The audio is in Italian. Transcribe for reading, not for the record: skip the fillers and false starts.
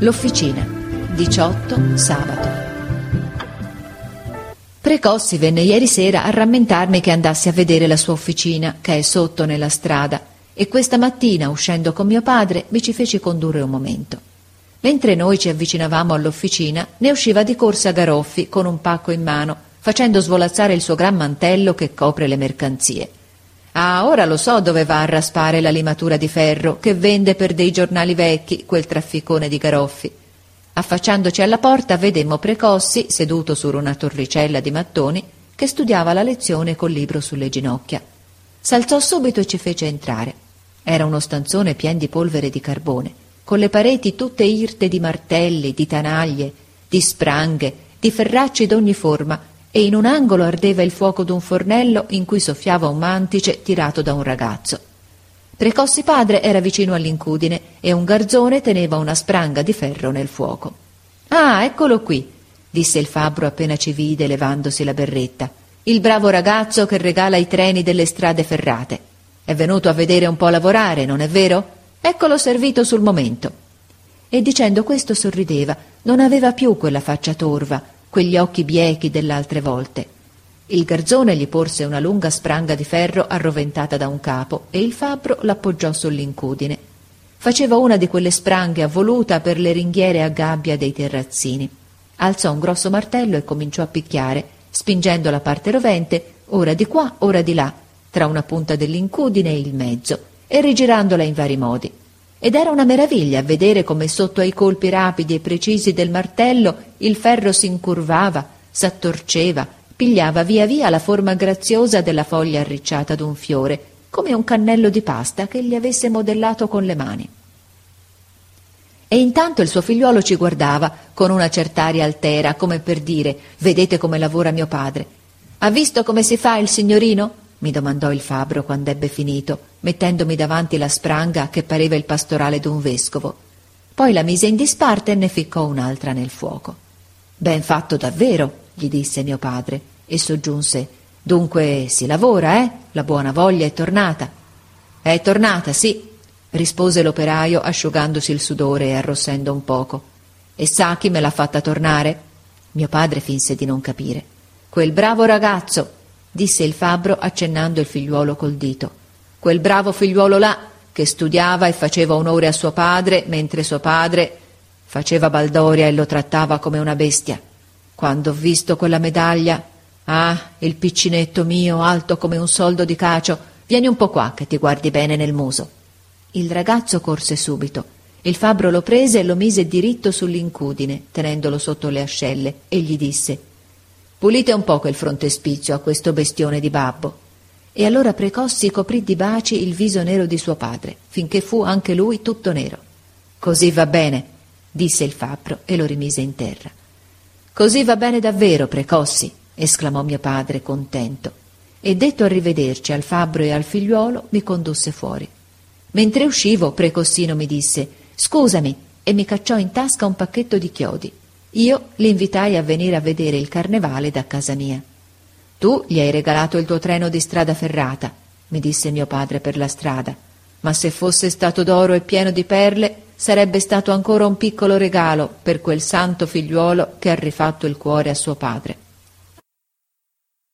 L'officina, 18 sabato. Precossi venne ieri sera a rammentarmi che andassi a vedere la sua officina, che è sotto nella strada, e questa mattina, uscendo con mio padre, mi ci feci condurre un momento. Mentre noi ci avvicinavamo all'officina, ne usciva di corsa Garoffi con un pacco in mano, facendo svolazzare il suo gran mantello che copre le mercanzie. «Ah, ora lo so dove va a raspare la limatura di ferro, che vende per dei giornali vecchi quel trafficone di Garoffi». Affacciandoci alla porta vedemmo Precossi, seduto su una torricella di mattoni, che studiava la lezione col libro sulle ginocchia. S'alzò subito e ci fece entrare. Era uno stanzone pieno di polvere di carbone, con le pareti tutte irte di martelli, di tanaglie, di spranghe, di ferracci d'ogni forma, e in un angolo ardeva il fuoco d'un fornello in cui soffiava un mantice tirato da un ragazzo. Precossi padre era vicino all'incudine e un garzone teneva una spranga di ferro nel fuoco. «Ah, eccolo qui», disse il fabbro appena ci vide, levandosi la berretta. «Il bravo ragazzo che regala i treni delle strade ferrate. È venuto a vedere un po' lavorare, non è vero? Eccolo servito sul momento». E dicendo questo sorrideva, non aveva più quella faccia torva, quegli occhi biechi dell'altre volte. Il garzone gli porse una lunga spranga di ferro arroventata da un capo e il fabbro l'appoggiò sull'incudine. Faceva una di quelle spranghe a voluta per le ringhiere a gabbia dei terrazzini. Alzò un grosso martello e cominciò a picchiare, spingendo la parte rovente, ora di qua, ora di là, tra una punta dell'incudine e il mezzo, e rigirandola in vari modi. Ed era una meraviglia vedere come sotto ai colpi rapidi e precisi del martello il ferro s'incurvava, s'attorceva, pigliava via via la forma graziosa della foglia arricciata d'un fiore, come un cannello di pasta che gli avesse modellato con le mani. E intanto il suo figliuolo ci guardava con una cert'aria altera, come per dire: «Vedete come lavora mio padre». «Ha visto come si fa il signorino?» mi domandò il fabbro quando ebbe finito, mettendomi davanti la spranga che pareva il pastorale d'un vescovo. Poi la mise in disparte e ne ficcò un'altra nel fuoco. «Ben fatto davvero», gli disse mio padre, e soggiunse: «Dunque si lavora, eh? La buona voglia è tornata». «È tornata, sì», rispose l'operaio, asciugandosi il sudore e arrossendo un poco. «E sa chi me l'ha fatta tornare?» Mio padre finse di non capire. «Quel bravo ragazzo», disse il fabbro accennando il figliuolo col dito. «Quel bravo figliuolo là, che studiava e faceva onore a suo padre, mentre suo padre faceva baldoria e lo trattava come una bestia. Quando ho visto quella medaglia, ah, il piccinetto mio, alto come un soldo di cacio, vieni un po' qua che ti guardi bene nel muso». Il ragazzo corse subito. Il fabbro lo prese e lo mise diritto sull'incudine, tenendolo sotto le ascelle, e gli disse: «Pulite un po' quel frontespizio a questo bestione di babbo». E allora Precossi coprì di baci il viso nero di suo padre, finché fu anche lui tutto nero. «Così va bene», disse il fabbro e lo rimise in terra. «Così va bene davvero, Precossi», esclamò mio padre contento, e detto arrivederci al fabbro e al figliuolo mi condusse fuori. Mentre uscivo Precossino mi disse: «Scusami», e mi cacciò in tasca un pacchetto di chiodi. Io l'invitai a venire a vedere il carnevale da casa mia. «Tu gli hai regalato il tuo treno di strada ferrata», mi disse mio padre per la strada, «ma se fosse stato d'oro e pieno di perle sarebbe stato ancora un piccolo regalo per quel santo figliuolo che ha rifatto il cuore a suo padre».